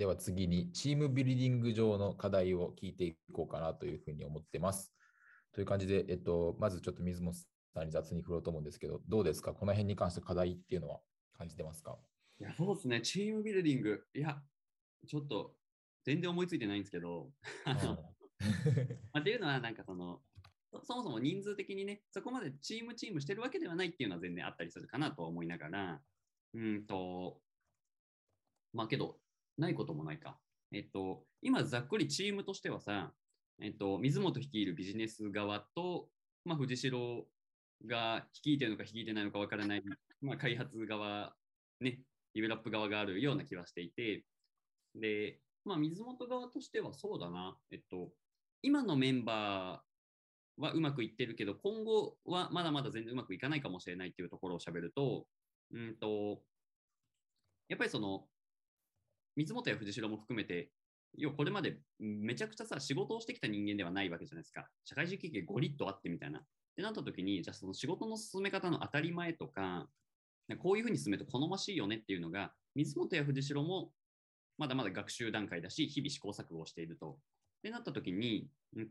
では次にチームビルディング上の課題を聞いていこうかなというふうに思ってます。という感じで、まずちょっと水本さんに雑に振ろうと思うんですけど、どうですか、この辺に関して課題っていうのは感じてますか？いや、そうですね、チームビルディング、いや、ちょっと全然思いついてないんですけど、っていうのはなんかそもそも人数的にね、そこまでチームしてるわけではないっていうのは全然あったりするかなと思いながら、まあけど、ないこともないか。今ざっくりチームとしてはさ、水本率いるビジネス側と、まあ、藤代が率いてるのか率いてないのかわからない、まあ、開発側、ね、ディベロップ側があるような気はしていて、で、まあ、水本側としてはそうだな、今のメンバーはうまくいってるけど、今後はまだまだ全然うまくいかないかもしれないっていうところをしゃべると、やっぱり水本や藤代も含めて、要はこれまでめちゃくちゃさ、仕事をしてきた人間ではないわけじゃないですか。社会人経験ゴリッとあってみたいな。ってなった時に、じゃあその仕事の進め方の当たり前とか、こういうふうに進めると好ましいよねっていうのが、水本や藤代もまだまだ学習段階だし、日々試行錯誤をしていると。ってなった時に、や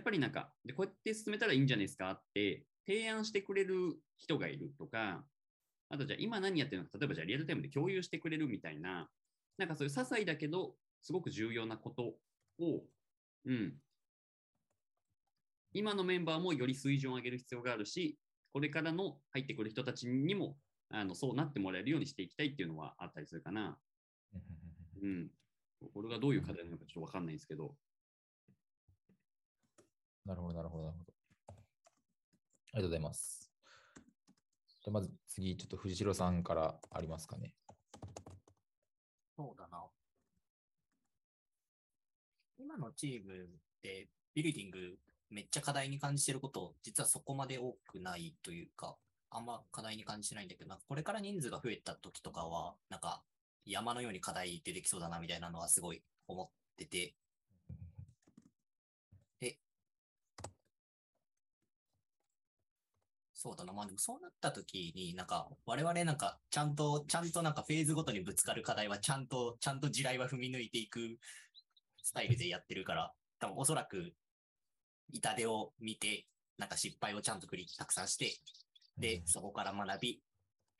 っぱりなんかで、こうやって進めたらいいんじゃないですかって提案してくれる人がいるとか、あとじゃあ今何やってるのか、例えばじゃあリアルタイムで共有してくれるみたいな、なんかそういう些細だけど、すごく重要なことを、今のメンバーもより水準を上げる必要があるし、これからの入ってくる人たちにもそうなってもらえるようにしていきたいっていうのはあったりするかな。これがどういう課題なのかちょっと分かんないんですけど。なるほど。ありがとうございます。じゃあまず次、ちょっと藤代さんからありますかね。そうだな。今のチームでビルディングめっちゃ課題に感じてること、実はそこまで多くないというか、あんま課題に感じてないんだけど、なんかこれから人数が増えた時とかは、なんか山のように課題出てきそうだなみたいなのはすごい思ってて。そうだな。まあでもそうなった時に、なんか我々なんかちゃんとなんかフェーズごとにぶつかる課題はちゃんと地雷は踏み抜いていくスタイルでやってるから、多分おそらく痛手を見て、なんか失敗をちゃんとたくさんして、で、そこから学び、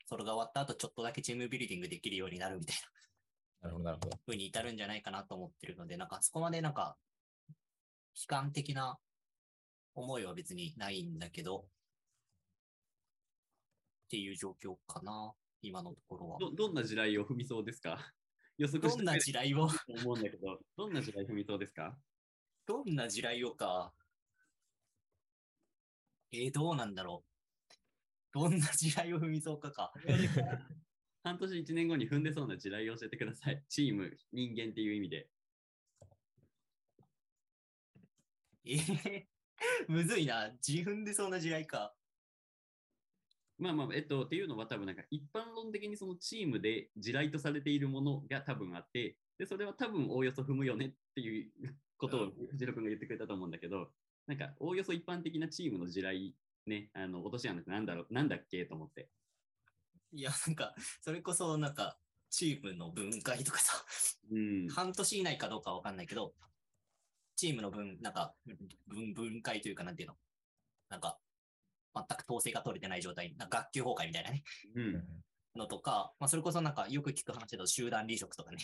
それが終わった後ちょっとだけチームビルディングできるようになるみたいな。なるほど。ふうに至るんじゃないかなと思ってるので、なんかそこまでなんか悲観的な思いは別にないんだけど、っていう状況かな、今のところは。どんな地雷を踏みそうですか？予測してどんな地雷を思うんだけど、どんな地雷踏みそうですか？どんな地雷をか。どうなんだろう。どんな地雷を踏みそうか。半年、1年後に踏んでそうな地雷を教えてください。チーム、人間っていう意味で。むずいな。自分でそうな地雷か。まあ、っていうのは多分なんか一般論的にそのチームで地雷とされているものが多分あって、で、それは多分おおよそ踏むよねっていうことを藤野君が言ってくれたと思うんだけど、なんかおおよそ一般的なチームの地雷ね、落とし穴ってなんだっけと思って。いや、なんか、それこそなんかチームの分解とかさ、半年以内かどうかわかんないけど、チームの分解というかなんていうの、なんか、全く統制が取れてない状態、なんか学級崩壊みたいなね、のとか、まあ、それこそなんかよく聞く話だと集団離職とかね。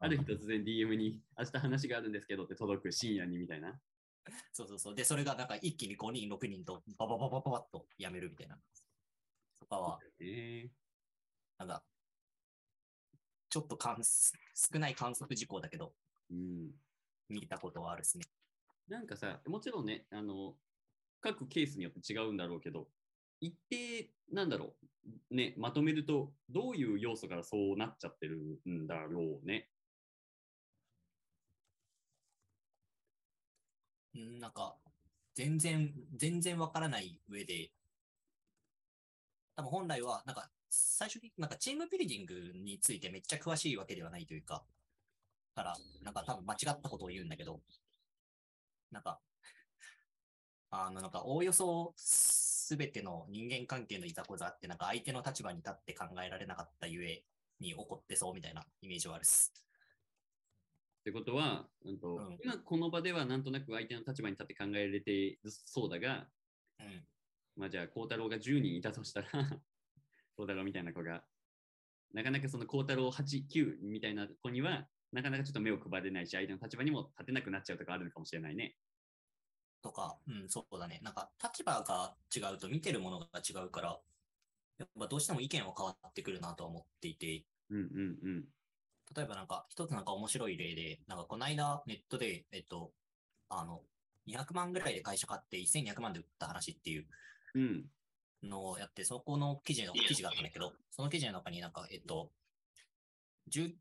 ある日突然 DM に明日話があるんですけどって届く深夜にみたいな。そう。で、それがなんか一気に5人、6人とババッと辞めるみたいな。とかは、なんか、ちょっと少ない観測事項だけど、見たことはあるですね。なんかさ、もちろんね、各ケースによって違うんだろうけど、一定なんだろうね、まとめるとどういう要素からそうなっちゃってるんだろうね。なんか全然わからない上で、多分本来はなんか最初になんかチームビルディングについてめっちゃ詳しいわけではないというか、からなんか多分間違ったことを言うんだけど、なんか。なんか、おおよそすべての人間関係のいざこざって、なんか相手の立場に立って考えられなかったゆえ、に起こってそうみたいなイメージはあるっす。ってことは、今この場ではなんとなく相手の立場に立って考えられてそうだが、うん、まあじゃあ、孝太郎が10人いたとしたら、孝太郎みたいな子が、なかなかその孝太郎8、9みたいな子には、なかなかちょっと目を配れないし、相手の立場にも立てなくなっちゃうとかあるのかもしれないね。とか、うん、そうだね。なんか立場が違うと見てるものが違うから、やっぱどうしても意見は変わってくるなとは思っていて、うんうんうん、例えばなんか一つなんか面白い例で、なんかこの間ネットで、200万ぐらいで会社買って1200万で売った話っていうのをやって、うん、そこの記事があったんだけど、その記事の中になんか、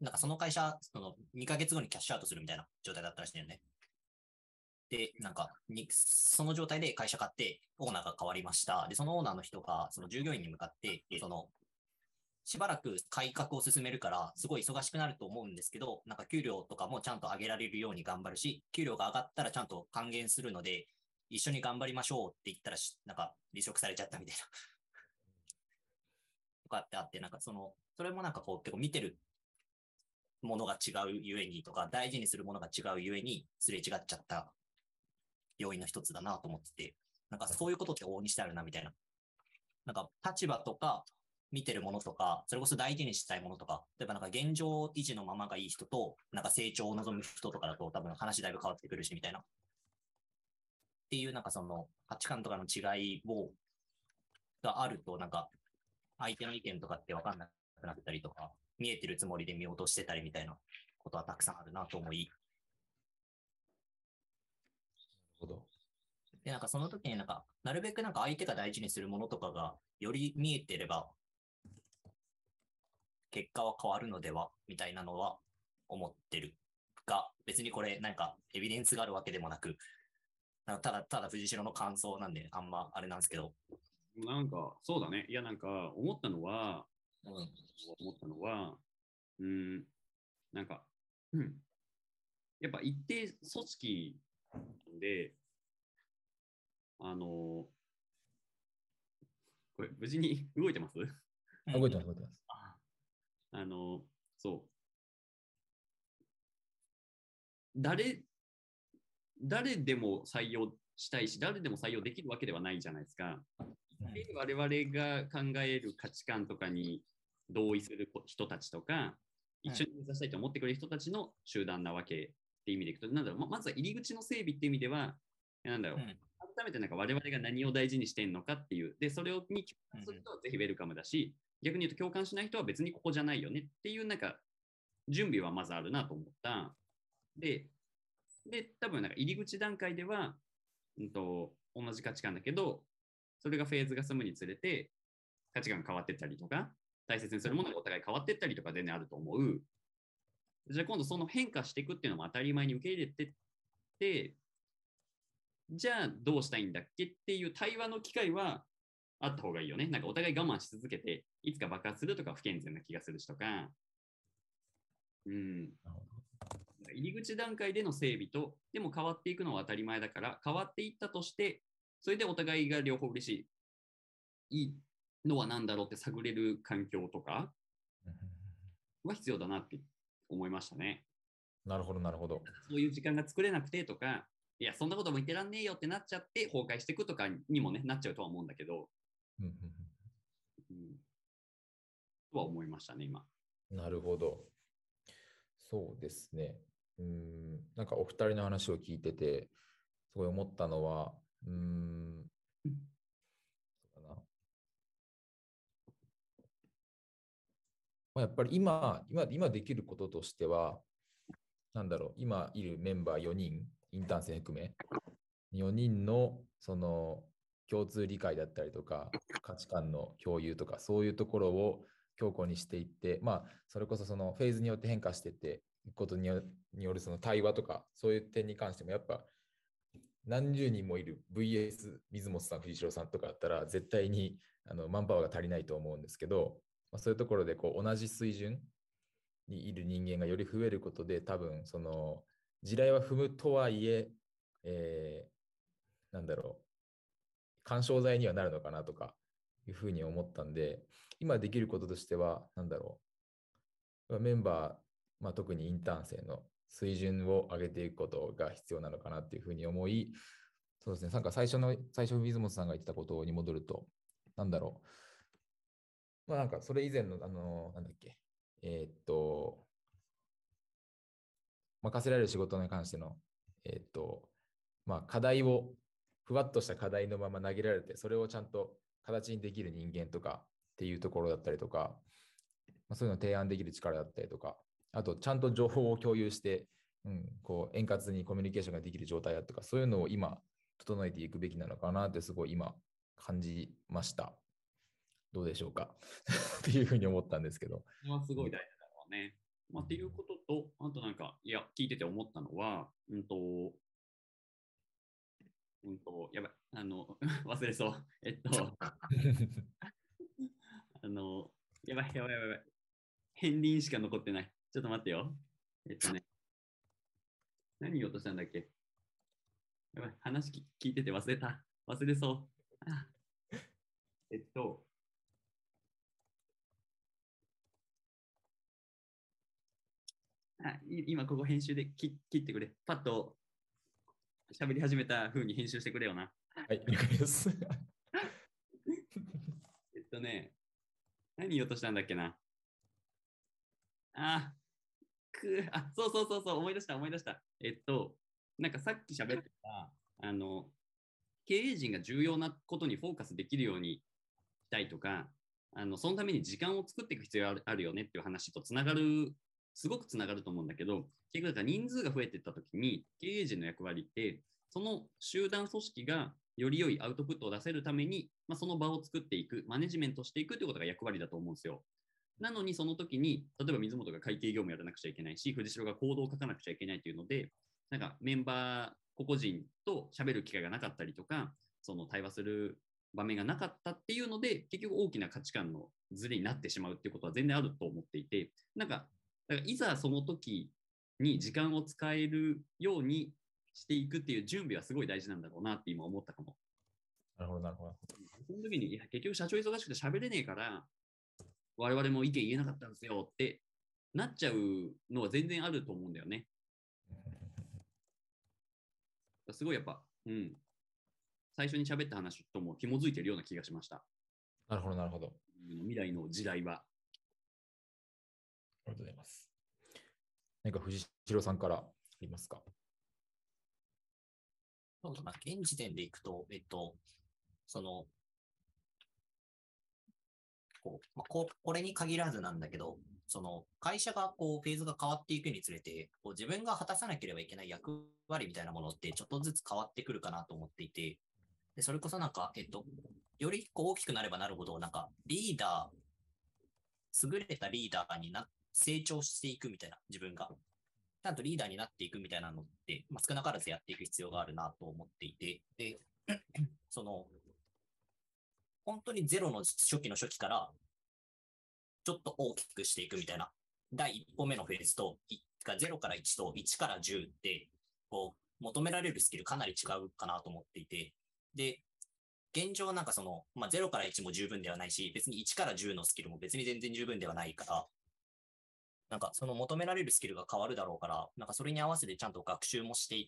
なんかその会社、その2ヶ月後にキャッシュアウトするみたいな状態だったらしいんだよね。で、なんかその状態で会社買って、オーナーが変わりました。で、そのオーナーの人が、その従業員に向かって、しばらく改革を進めるから、すごい忙しくなると思うんですけど、なんか給料とかもちゃんと上げられるように頑張るし、給料が上がったらちゃんと還元するので、一緒に頑張りましょうって言ったら、なんか離職されちゃったみたいな。とかってあって、なんかそれもなんかこう、結構見てるものが違うゆえにとか、大事にするものが違うゆえに、すれ違っちゃった要因の一つだなと思ってて、なんかそういうことって往々にしてあるなみたいな。なんか立場とか見てるものとか、それこそ大事にしたいものとか、例えばなんか現状維持のままがいい人と、なんか成長を望む人とかだと多分話だいぶ変わってくるしみたいな。っていうなんかその価値観とかの違いがあると、なんか相手の意見とかって分かんなくなったりとか、見えてるつもりで見落としてたりみたいなことはたくさんあるなと思い、でなんかその時になんかなるべくなんか相手が大事にするものとかがより見えてれば結果は変わるのではみたいなのは思ってるが、別にこれなんかエビデンスがあるわけでもなく、なんかただ藤代の感想なんであんまあれなんですけど、なんかそうだね。いやなんか思ったのはなんか、やっぱ一定組織で、これ無事に動いてます？動いてます。そう。誰でも採用したいし、誰でも採用できるわけではないじゃないですか。で、我々が考える価値観とかに同意する人たちとか、一緒に目指したいと思ってくれる人たちの集団なわけ。って意味でいくと、まずは入り口の整備って意味では、改めてなんか我々が何を大事にしてんのかっていう、でそれに共感する人はぜひウェルカムだし、逆に言うと共感しない人は別にここじゃないよねっていうなんか準備はまずあるなと思った。で多分なんか入り口段階では、同じ価値観だけど、それがフェーズが進むにつれて価値観が変わってったりとか、大切にするものがお互い変わってったりとかでね、あると思う。じゃあ今度その変化していくっていうのも当たり前に受け入れてって、じゃあどうしたいんだっけっていう対話の機会はあった方がいいよね。なんかお互い我慢し続けて、いつか爆発するとか不健全な気がするしとか、入り口段階での整備と、でも変わっていくのは当たり前だから、変わっていったとして、それでお互いが両方嬉しい、いいのは何だろうって探れる環境とかは必要だなって思いましたね。なるほど。そういう時間が作れなくてとか、いやそんなことも言ってらんねえよってなっちゃって崩壊していくとかにもね、なっちゃうとは思うんだけど、とは思いましたね今。なるほど。そうですね。なんかお二人の話を聞いててすごい思ったのは、そうかな。やっぱり今できることとしては、今いるメンバー4人、インターン生含め、4人のその共通理解だったりとか、価値観の共有とか、そういうところを強固にしていって、それこそそのフェーズによって変化していっていくことによるその対話とか、そういう点に関しても、やっぱ何十人もいる VS 水本さん、藤代さんとかだったら、絶対にマンパワーが足りないと思うんですけど、そういうところで同じ水準にいる人間がより増えることで、多分その地雷は踏むとはいえ、緩衝材にはなるのかなとかいうふうに思ったんで、今できることとしてはメンバー、特にインターン生の水準を上げていくことが必要なのかなっていうふうに思い、そうですね、なんか最初水本さんが言ってたことに戻ると、なんだろう、なんかそれ以前の、なんだっけ、任せられる仕事に関しての、課題を、ふわっとした課題のまま投げられて、それをちゃんと形にできる人間とかっていうところだったりとか、そういうのを提案できる力だったりとか、あとちゃんと情報を共有して、こう円滑にコミュニケーションができる状態だとか、そういうのを今整えていくべきなのかなってすごい今感じました。どうでしょうかっていうふうに思ったんですけど。すごい大事だろうね。っていうことと、あとなんか、いや、聞いてて思ったのは、やばい、忘れそう。やばい。片鱗しか残ってない。ちょっと待ってよ。何言おうとしたんだっけ？やばい、話聞いてて忘れた。忘れそう。今ここ編集で切ってくれ。パッと喋り始めた風に編集してくれよな。はい、了解です。何言おうとしたんだっけな。そう、思い出した。なんかさっき喋ってた、経営陣が重要なことにフォーカスできるようにしたいとか、そのために時間を作っていく必要があるよねっていう話とすごくつながると思うんだけど、結局だから人数が増えていったときに、経営陣の役割って、その集団組織がより良いアウトプットを出せるために、その場を作っていく、マネジメントしていくということが役割だと思うんですよ。なのにその時に、例えば水本が会計業務やらなくちゃいけないし、藤代が行動を書かなくちゃいけないというので、なんかメンバー個々人と喋る機会がなかったりとか、その対話する場面がなかったっていうので、結局大きな価値観のズレになってしまうっていうことは全然あると思っていて、なんか、いざその時に時間を使えるようにしていくっていう準備はすごい大事なんだろうなって今思ったかも。なるほど。その時に、いや、結局社長忙しくて喋れねえから、我々も意見言えなかったんですよってなっちゃうのは全然あると思うんだよね。すごいやっぱ、最初に喋った話とも紐づいてるような気がしました。なるほど。未来の時代は。ありがとうございます。何か藤代さんからありますか？そうだな、現時点でいくと、これに限らずなんだけど、その会社がフェーズが変わっていくにつれて、自分が果たさなければいけない役割みたいなものってちょっとずつ変わってくるかなと思っていて、でそれこそなんか、より大きくなればなるほど、なんかリーダー、優れたリーダーに成長していくみたいな、自分がちゃんとリーダーになっていくみたいなのって、少なからずやっていく必要があるなと思っていて、でその本当にゼロの初期からちょっと大きくしていくみたいな、第1歩目のフェーズと0から1と1から10って求められるスキルかなり違うかなと思っていて、で現状なんかその、0から1も十分ではないし、別に1から10のスキルも別に全然十分ではないから、なんかその求められるスキルが変わるだろうから、なんかそれに合わせてちゃんと学習もしていっ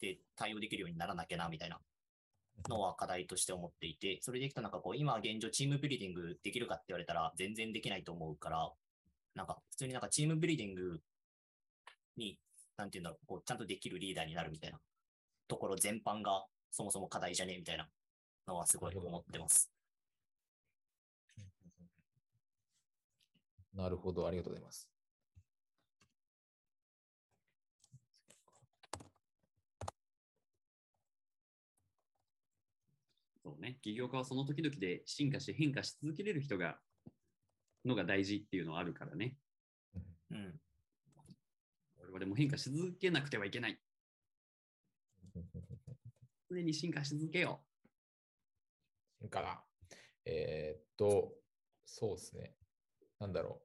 て対応できるようにならなきゃなみたいなのは課題として思っていて、それでいくとなんか今現状チームビルディングできるかって言われたら全然できないと思うから、なんか普通になんかチームビルディングになんていうんだろう、ちゃんとできるリーダーになるみたいなところ全般がそもそも課題じゃねえみたいなのはすごい思ってます。なるほど、ありがとうございます。そうね、起業家はその時々で進化して変化し続けれる人がのが大事っていうのはあるからね、我々も変化し続けなくてはいけない、常に進化し続けよう。進化だ。そうですね、なんだろ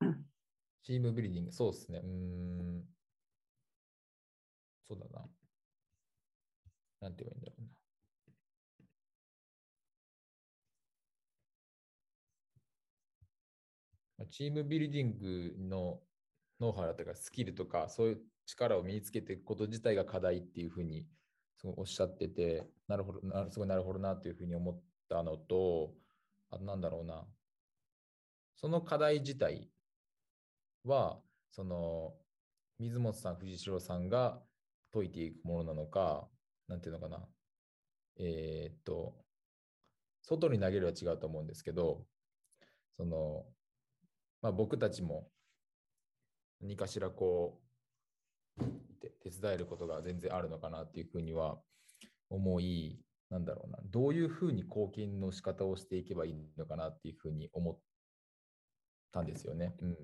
うチームビルディング、そうですね、そうだな、なんて言えばいいんだろうな、チームビルディングのノウハウとかスキルとかそういう力を身につけていくこと自体が課題っていうふうにすごいおっしゃってて、なるほどな、すごいなるほどなというふうに思ったのと、あとなんだろうな、その課題自体はその水本さん藤代さんが解いていくものなのか、なんていうのかな、外に投げるは違うと思うんですけど、そのまあ、僕たちも何かしらこう手伝えることが全然あるのかなっていうふうには思い、なんだろうな、どういうふうに貢献の仕方をしていけばいいのかなっていうふうに思ったんですよね。うん、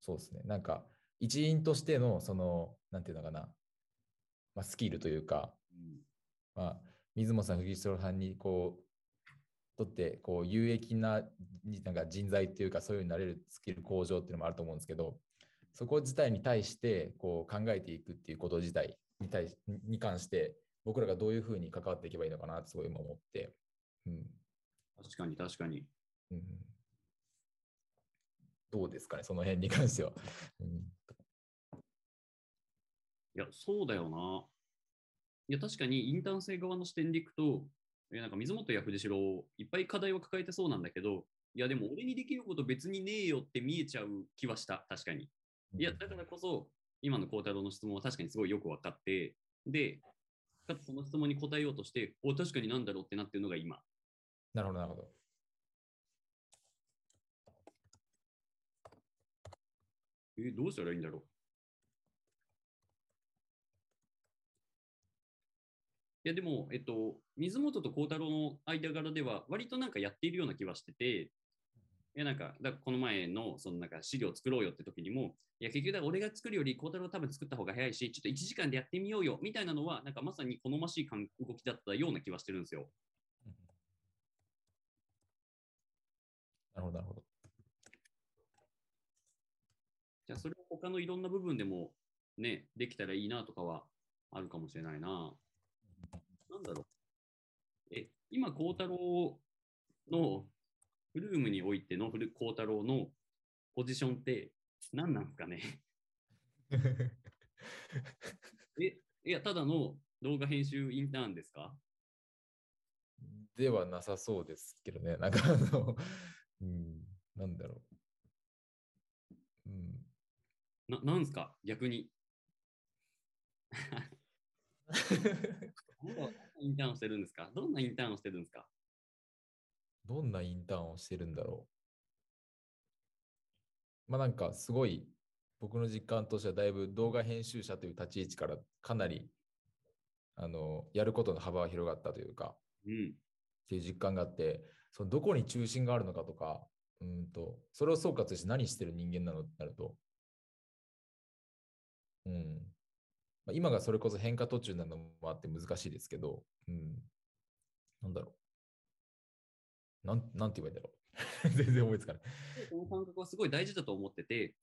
そうですね。なんか一員としてのそのなんていうのかな、まあ、スキルというか、まあ、水本さん藤代さんにこうとってこう有益 なんか人材というか、そういうになれるスキル向上っていうのもあると思うんですけど、そこ自体に対してこう考えていくっていうこと自体に関して僕らがどういうふうに関わっていけばいいのかなってすごい今思って、うん、確かに確かに、うん、どうですかねその辺に関しては、うん、いやそうだよな。いや確かにインターン生側の視点でいくと、なんか水本や藤代いっぱい課題を抱えてそうなんだけど、いやでも俺にできること別にねえよって見えちゃう気はした。確かに、いやだからこそ今の孝太郎の質問は確かにすごいよく分かって、でかつその質問に答えようとして、お確かになんだろうってなってるのが今。なるほどなるほど。どうしたらいいんだろう。いやでも、水本と孝太郎の間柄では割となんかやっているような気はしてて、いやなんかだこの前のそのなんか資料作ろうよって時にも、いや結局だ俺が作るより孝太郎多分作った方が早いし、ちょっと1時間でやってみようよみたいなのはなんかまさに好ましい動きだったような気はしてるんですよ。なるほどなるほど。じゃあそれを他のいろんな部分でもねできたらいいなとかはあるかもしれないな。なんだろう、今、孝太郎のフルームにおいての孝太郎のポジションって何なんですかねいや、ただの動画編集インターンですかではなさそうですけどね、なんかうん、なんだろう。うん、なんですか、逆に。どんなインターンをしてるんですか？どんなインターンをしてるんですか？どんなインターンをしてるんだろう。まあなんかすごい僕の実感としてはだいぶ動画編集者という立ち位置からかなりやることの幅が広がったというか、うん、っていう実感があって、そのどこに中心があるのかとか、それを総括して何してる人間なのってなると、うん。今がそれこそ変化途中なのもあって難しいですけど、うん、なんだろう、なんて言えばいいんだろう全然思いつかない。この感覚はすごい大事だと思ってて、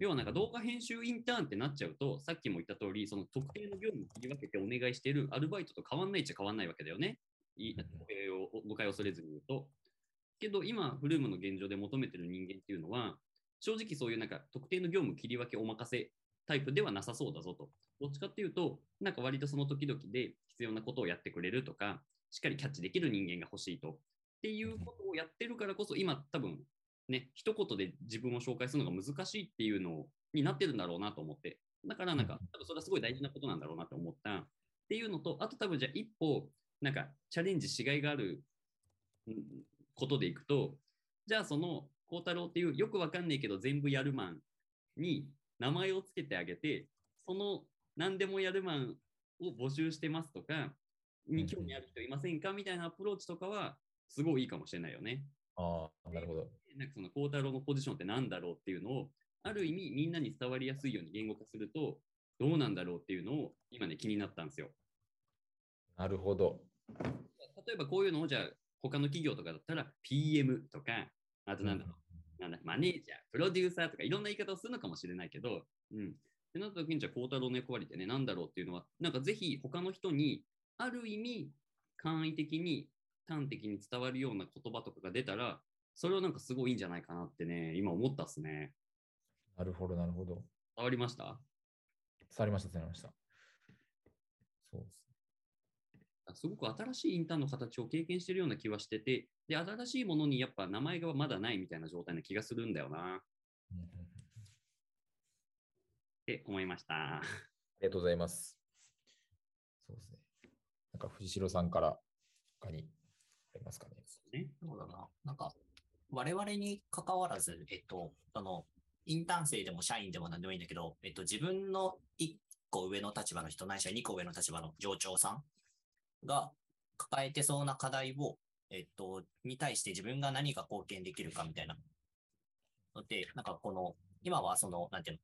要はなんか動画編集インターンってなっちゃうと、さっきも言った通り、その特定の業務を切り分けてお願いしているアルバイトと変わんないっちゃ変わんないわけだよね。誤解を恐れずに言うと。けど今フルームの現状で求めてる人間っていうのは、正直そういうなんか特定の業務切り分けお任せタイプではなさそうだぞと。どっちかっていうと、なんか割とその時々で必要なことをやってくれるとか、しっかりキャッチできる人間が欲しいと。っていうことをやってるからこそ、今多分ね、一言で自分を紹介するのが難しいっていうのになってるんだろうなと思って。だからなんか、多分それはすごい大事なことなんだろうなと思ったっていうのと、あと多分じゃあ一歩、なんかチャレンジしがいがあることでいくと、じゃあその孝太郎っていうよくわかんないけど全部やるマンに、名前をつけてあげて、その何でもやるマンを募集してますとかに興味ある人いませんかみたいなアプローチとかはすごいいいかもしれないよね。ああ、なるほど。なんかその孝太郎のポジションって何だろうっていうのをある意味みんなに伝わりやすいように言語化するとどうなんだろうっていうのを今ね気になったんですよ。なるほど。例えばこういうのをじゃあ他の企業とかだったら PM とか、あと何だろう、マネージャー、プロデューサーとかいろんな言い方をするのかもしれないけど、うん。ってなった時にじゃあ孝太郎の役割ってね、なんだろうっていうのは、なんかぜひ他の人にある意味簡易的に端的に伝わるような言葉とかが出たら、それはなんかすごいいいんじゃないかなってね、今思ったっすね。なるほど、なるほど。伝わりました？伝わりました。そうですね。すごく新しいインターンの形を経験してるような気はしてて、で、新しいものにやっぱ名前がまだないみたいな状態な気がするんだよな。って思いました。ありがとうございます。そうですね。なんか藤代さんから他にありますかね。そうだな。なんか我々に関わらず、インターン生でも社員でも何でもいいんだけど、自分の1個上の立場の人、ないしは2個上の立場の上長さんが抱えてそうな課題を、に対して自分が何が貢献できるかみたいな。で、なんかこの、今はその、なんていうの、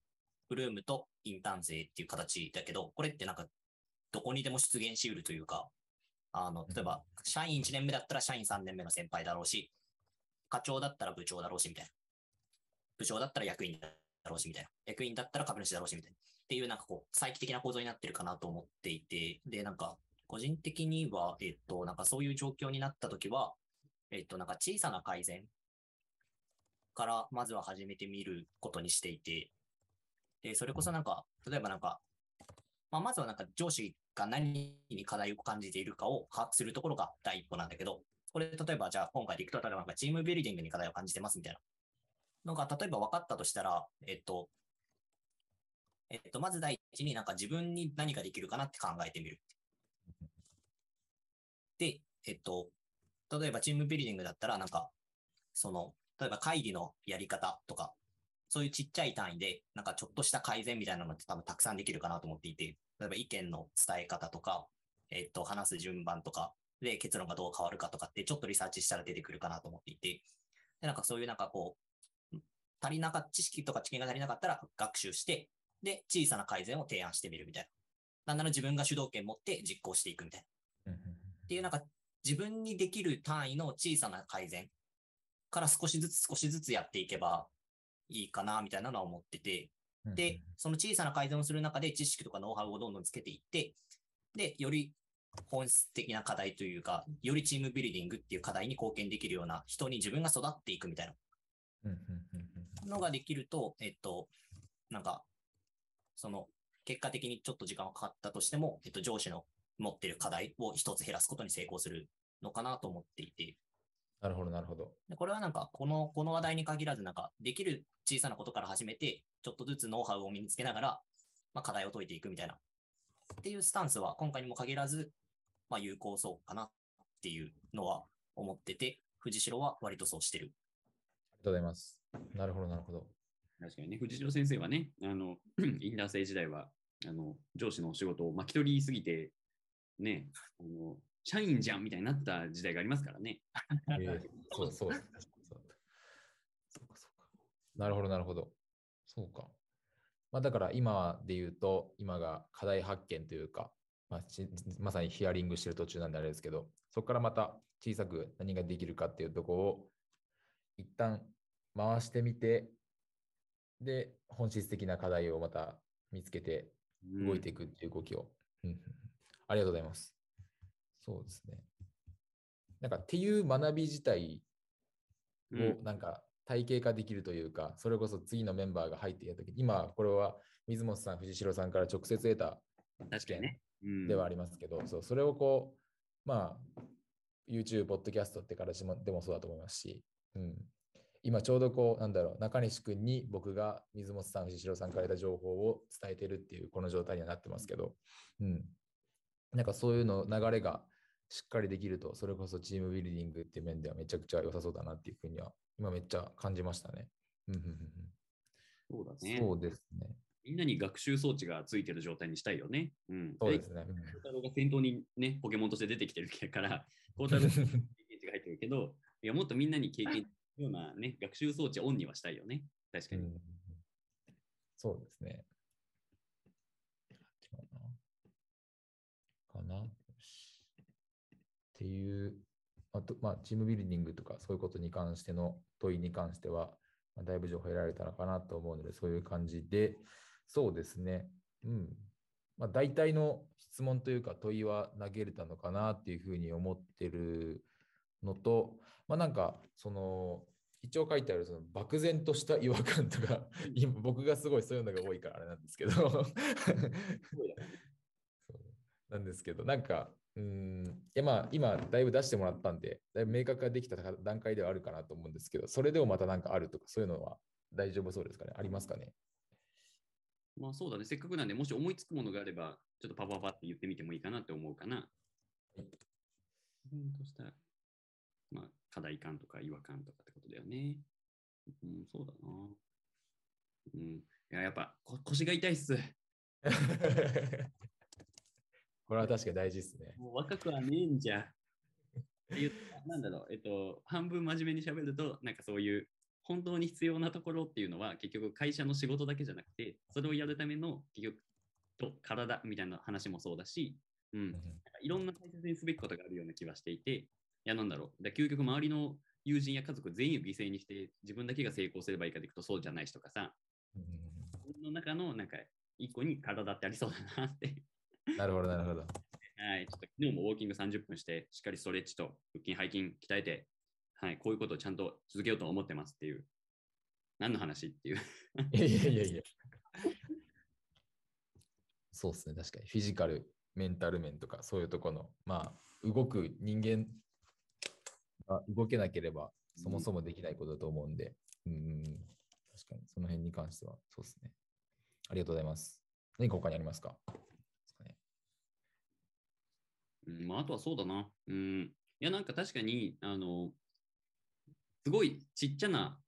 ブルームとインターン生っていう形だけど、これってなんか、どこにでも出現しうるというか、例えば、社員1年目だったら社員3年目の先輩だろうし、課長だったら部長だろうし、みたいな。部長だったら役員だろうし、みたいな。役員だったら株主だろうし、みたいな。っていう、なんかこう、再帰的な構造になってるかなと思っていて、で、なんか、個人的には、なんかそういう状況になったときは、なんか小さな改善から、まずは始めてみることにしていて、で、それこそなんか、例えばなんか、まあ、まずはなんか上司が何に課題を感じているかを把握するところが第一歩なんだけど、これ例えばじゃあ今回でいくと、例えばなんかチームビルディングに課題を感じてますみたいなのが、例えば分かったとしたら、まず第一になんか自分に何ができるかなって考えてみる。で、例えばチームビルディングだったらなんか、その、例えば会議のやり方とか、そういうちっちゃい単位で、なんかちょっとした改善みたいなのって多分たくさんできるかなと思っていて、例えば意見の伝え方とか、話す順番とかで結論がどう変わるかとかってちょっとリサーチしたら出てくるかなと思っていて、で、なんかそういうなんかこう、知識とか知見が足りなかったら学習して、で、小さな改善を提案してみるみたいな。なんなら自分が主導権持って実行していくみたいな。っていうなんか自分にできる単位の小さな改善から少しずつやっていけば、いいかなみたいなのは思ってて、で、その小さな改善をする中で知識とかノウハウをどんどんつけていって、で、より本質的な課題というか、よりチームビルディングっていう課題に貢献できるような人に自分が育っていくみたいなのができると、なんか、その、結果的にちょっと時間がかかったとしても、上司の持ってる課題を一つ減らすことに成功するのかなと思っていて、なるほど、なるほど。これはなんか、この話題に限らず、なんか、できる小さなことから始めて、ちょっとずつノウハウを身につけながら、まあ、課題を解いていくみたいな。っていうスタンスは、今回にも限らず、まあ、有効そうかなっていうのは思ってて、藤代は割とそうしてる。ありがとうございます。なるほど、なるほど。確かにね、藤代先生はね、インターン生時代は、上司のお仕事を巻き取りすぎて、ね、社員じゃんみたいになった時代がありますからね。そうか。なるほど、なるほど。そうか。まあ、だから今で言うと、今が課題発見というか、まさにヒアリングしてる途中なんであれですけど、そこからまた小さく何ができるかっていうところを一旦回してみて、で、本質的な課題をまた見つけて動いていくっていう動きを。ありがとうございます。そうですね。なんかっていう学び自体をなんか体系化できるというか、それこそ次のメンバーが入っていたとき、今これは水本さん、藤代さんから直接得た知見ではありますけど、それをこう、まあ、YouTube、Podcast って形でもそうだと思いますし、今ちょうどこう、なんだろう、中西君に僕が水本さん、藤代さんから得た情報を伝えてるっていう、この状態にはなってますけど、なんかそういうの流れがしっかりできると、それこそチームビルディングっていう面ではめちゃくちゃ良さそうだなっていうふうには、今めっちゃ感じましたね。そうだね。そうですね。みんなに学習装置がついてる状態にしたいよね。そうですね。孝太郎が先頭にね、ポケモンとして出てきてるから、孝太郎の経験値が入ってるけど、いやもっとみんなに経験するようなね、学習装置をオンにはしたいよね。確かに。そうですね。っていうあと、まあ、チームビルディングとかそういうことに関しての問いに関しては、まあ、だいぶ情報得られたのかなと思うので、そういう感じで、そうですね、大体の質問というか問いは投げれたのかなっていうふうに思ってるのと、まあ、なんかその一応書いてあるその漠然とした違和感とか、今僕がすごいそういうのが多いからあれなんですけどなんですけど、なんか今だいぶ出してもらったんで、だいぶ明確ができた段階ではあるかなと思うんですけど、それでもまた何かあるとか、そういうのは大丈夫そうですかね、ありますかね。まあそうだね、せっかくなんで、もし思いつくものがあれば、ちょっとパパパって言ってみてもいいかなって思うかな。としたまあ、課題感とか違和感とかってことだよね。うん、そうだな。うん、いや、やっぱ腰が痛いっす。これは確かに大事ですね。もう若くはねえんじゃ。なんだろう、半分真面目に喋ると、なんかそういう本当に必要なところっていうのは、結局会社の仕事だけじゃなくて、それをやるための結局と体みたいな話もそうだし、うん、なんかいろんな大切にすべきことがあるような気はしていて、いや、なんだろう、だ究極周りの友人や家族全員を犠牲にして、自分だけが成功すればいいかでいくとそうじゃないしとかさ、自分の中のなんか一個に体ってありそうだなって。なるほど、なるほど。はい、ちょっと昨日もウォーキング30分して、しっかりストレッチと腹筋、背筋鍛えて、はい、こういうことをちゃんと続けようと思ってますっていう。何の話っていう。いやいやいやいや。そうですね、確かに。フィジカル、メンタル面とか、そういうところの、まあ、動く人間が動けなければ、そもそもできないことだと思うんで、確かに、その辺に関しては、そうですね。ありがとうございます。何か他にありますか？まあ、あとはそうだな。いや、なんか確かに、すごいちっちゃな、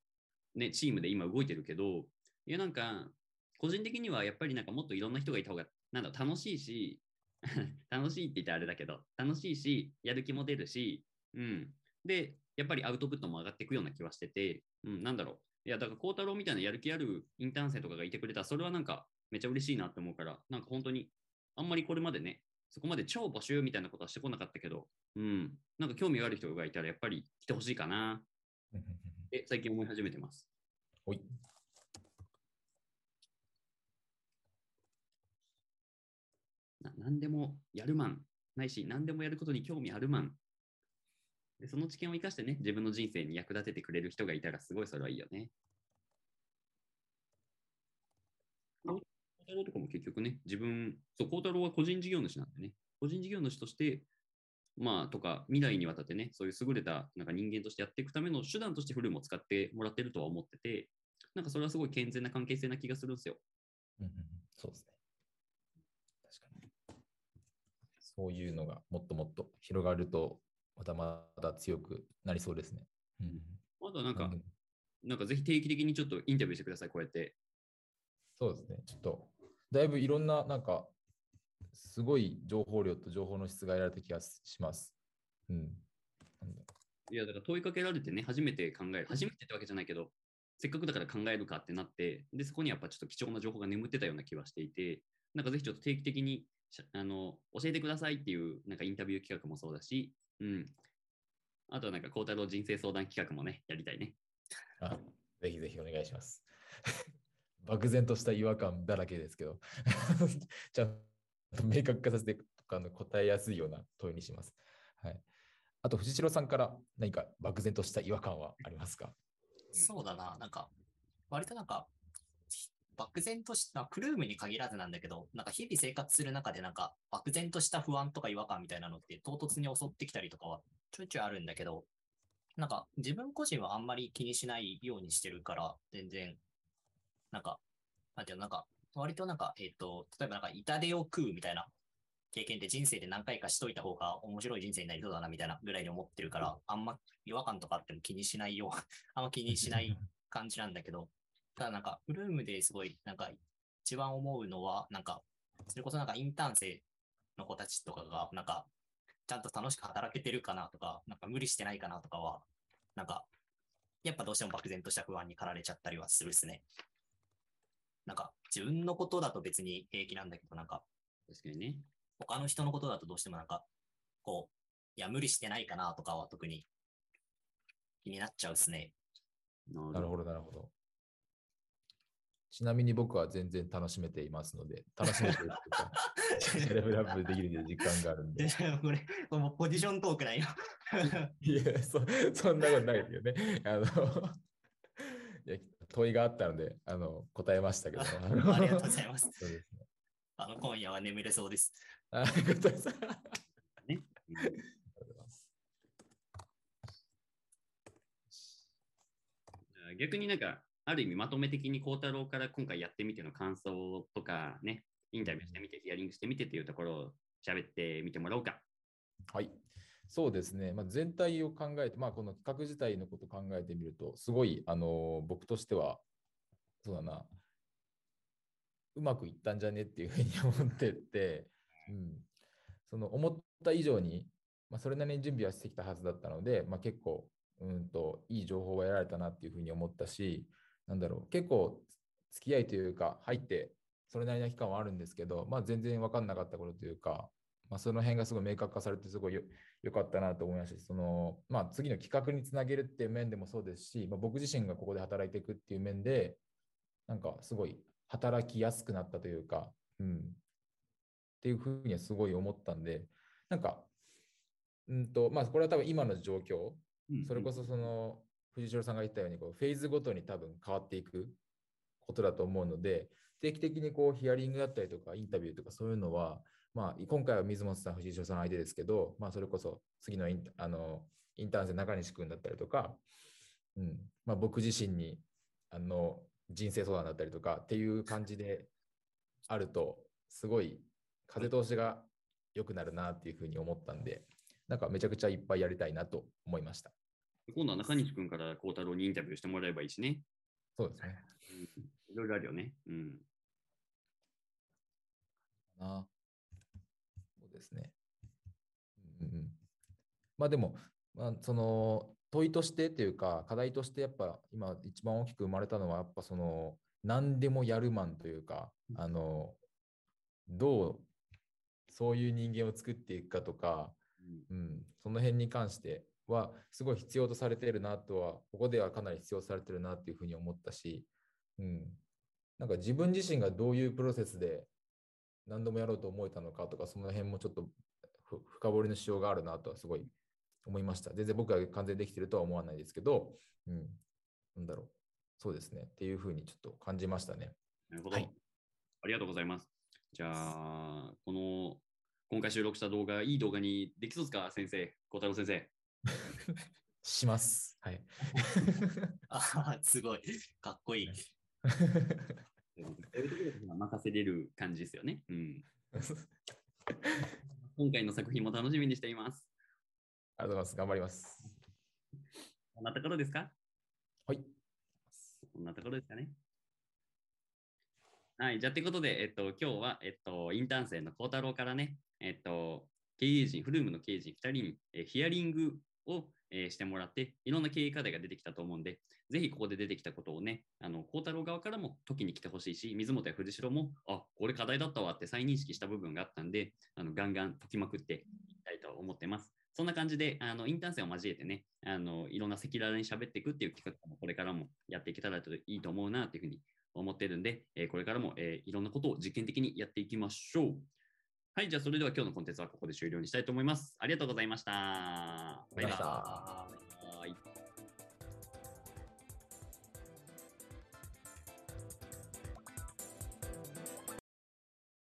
ね、チームで今動いてるけど、いや、なんか、個人的にはやっぱりなんかもっといろんな人がいた方が、なんだ、楽しいし、楽しいって言ったらあれだけど、楽しいし、やる気も出るし、うん。で、やっぱりアウトプットも上がっていくような気はしてて、うん、なんだろう。いや、だから、孝太郎みたいなやる気あるインターン生とかがいてくれたら、それはなんか、めちゃ嬉しいなって思うから、なんか本当に、あんまりこれまでね、そこまで超募集みたいなことはしてこなかったけど、うん、なんか興味がある人がいたらやっぱり来てほしいかな。最近思い始めてます。おい。何でもやるマンないし、何でもやることに興味あるマン。で、その知見を生かしてね、自分の人生に役立ててくれる人がいたらすごいそれはいいよね。孝太郎とかも結局ね、自分、そう、孝太郎は個人事業主なんでね、個人事業主として、まあ、とか、未来にわたってね、そういう優れたなんか人間としてやっていくための手段としてフルも使ってもらってるとは思ってて、なんかそれはすごい健全な関係性な気がするんですよ。そうですね。確かに。そういうのがもっともっと広がると、またまた強くなりそうですね。あとはなんか、なんかぜひ定期的にちょっとインタビューしてください、こうやって。そうですね。ちょっとだいぶいろんな、なんかすごい情報量と情報の質が得られた気がします。いや、だから問いかけられてね、初めて考える、初めてってわけじゃないけど、せっかくだから考えるかってなって、で、そこにやっぱちょっと貴重な情報が眠ってたような気はしていて、なんかぜひちょっと定期的に教えてくださいっていうなんかインタビュー企画もそうだし、あとはなんか孝太郎人生相談企画もね、やりたいね。ぜひぜひお願いします。漠然とした違和感だらけですけど、ちゃんと明確化させて答えやすいような問いにします。はい、あと、藤代さんから何か漠然とした違和感はありますか？そうだな、なんか、割となんか、漠然とした、クルームに限らずなんだけど、なんか日々生活する中で、なんか、漠然とした不安とか違和感みたいなのって、唐突に襲ってきたりとかはちょいちょいあるんだけど、なんか、自分個人はあんまり気にしないようにしてるから、全然。なんか、なんていうの、なんか、割となんか、例えばなんか、痛手を食うみたいな経験って人生で何回かしといた方が面白い人生になりそうだなみたいなぐらいに思ってるから、あんま違和感とかあっても気にしないよう、あんま気にしない感じなんだけど、ただなんか、フルームですごい、なんか、一番思うのは、なんか、それこそなんかインターン生の子たちとかが、なんか、ちゃんと楽しく働けてるかなとか、なんか無理してないかなとかは、なんか、やっぱどうしても漠然とした不安に駆られちゃったりはするですね。なんか自分のことだと別に平気なんだけど、なんか確かにね、他の人のことだとどうしてもなんかこう、いや無理してないかなとかは特に気になっちゃうですね。なるほど、なるほど。ちなみに僕は全然楽しめていますので、楽しめてるとか、レベルアップできる時間があるんで。これ、もうポジショントークないよ。いや、そんなことないけどね。問いがあったので答えましたけど。ありがとうございます。そうですね、今夜は眠れそうです。ありがとうございます。逆になんかある意味まとめ的に孝太郎から今回やってみての感想とかね、インタビューしてみて、ヒアリングしてみてっていうところを喋ってみてもらおうか。はい、そうですね、全体を考えて、この企画自体のことを考えてみると、すごい僕としては、そうだな、うまくいったんじゃねっていうふうに思ってて、その思った以上に、それなりに準備はしてきたはずだったので、結構いい情報は得られたなっていうふうに思ったし、結構付き合いというか入ってそれなりの期間はあるんですけど、全然分かんなかったことというか、その辺がすごい明確化されてすごい良かったなと思いましたし、次の企画につなげるっていう面でもそうですし、僕自身がここで働いていくっていう面でなんかすごい働きやすくなったというか、っていうふうにはすごい思ったんで、なんかこれは多分今の状況、それこそその藤代さんが言ったようにフェーズごとに多分変わっていくことだと思うので、定期的にヒアリングだったりとかインタビューとかそういうのは、今回は水本さん藤代さん相手ですけど、それこそ次のインターン生中西君だったりとか、僕自身に人生相談だったりとかっていう感じであるとすごい風通しが良くなるなっていうふうに思ったんで、なんかめちゃくちゃいっぱいやりたいなと思いました。今度は中西君から孝太郎にインタビューしてもらえばいいしね。そうですね。いろいろあるよね。そうですね。でも、その問いとしてというか課題としてやっぱ今一番大きく生まれたのはやっぱその何でもやるマンというか、どうそういう人間を作っていくかとか、その辺に関してはすごい必要とされているなとは、ここではかなり必要とされているなというふうに思ったし、なんか自分自身がどういうプロセスで何度もやろうと思えたのかとか、その辺もちょっと深掘りのしようがあるなとはすごい思いました。全然僕は完全できているとは思わないですけど、そうですねっていうふうにちょっと感じましたね。なるほど、はい、ありがとうございます。じゃあ今回収録した動画、いい動画にできそうですか、先生、孝太郎先生。します。はい。すごい。かっこいい。任せれる感じですよね。今回の作品も楽しみにしています。ありがとうございます。頑張ります。こんなところですか？はい。こんなところですかね。はい。じゃあ、ということで、今日は、インターン生の孝太郎からね、経営陣、フルームの経営陣2人に、ヒアリングを、してもらって、いろんな経営課題が出てきたと思うんで、ぜひここで出てきたことをね、孝太郎側からも解きに来てほしいし、水本や藤代も、これ課題だったわって再認識した部分があったんで、ガンガン解きまくっていきたいと思ってます。そんな感じで、インターン生を交えてね、いろんな赤裸々に喋っていくっていう企画もこれからもやっていけたらいいと思うなというふうに思ってるんで、これからも、いろんなことを実験的にやっていきましょう。はい、じゃあそれでは今日のコンテンツはここで終了にしたいと思います。ありがとうございました。バイバイ。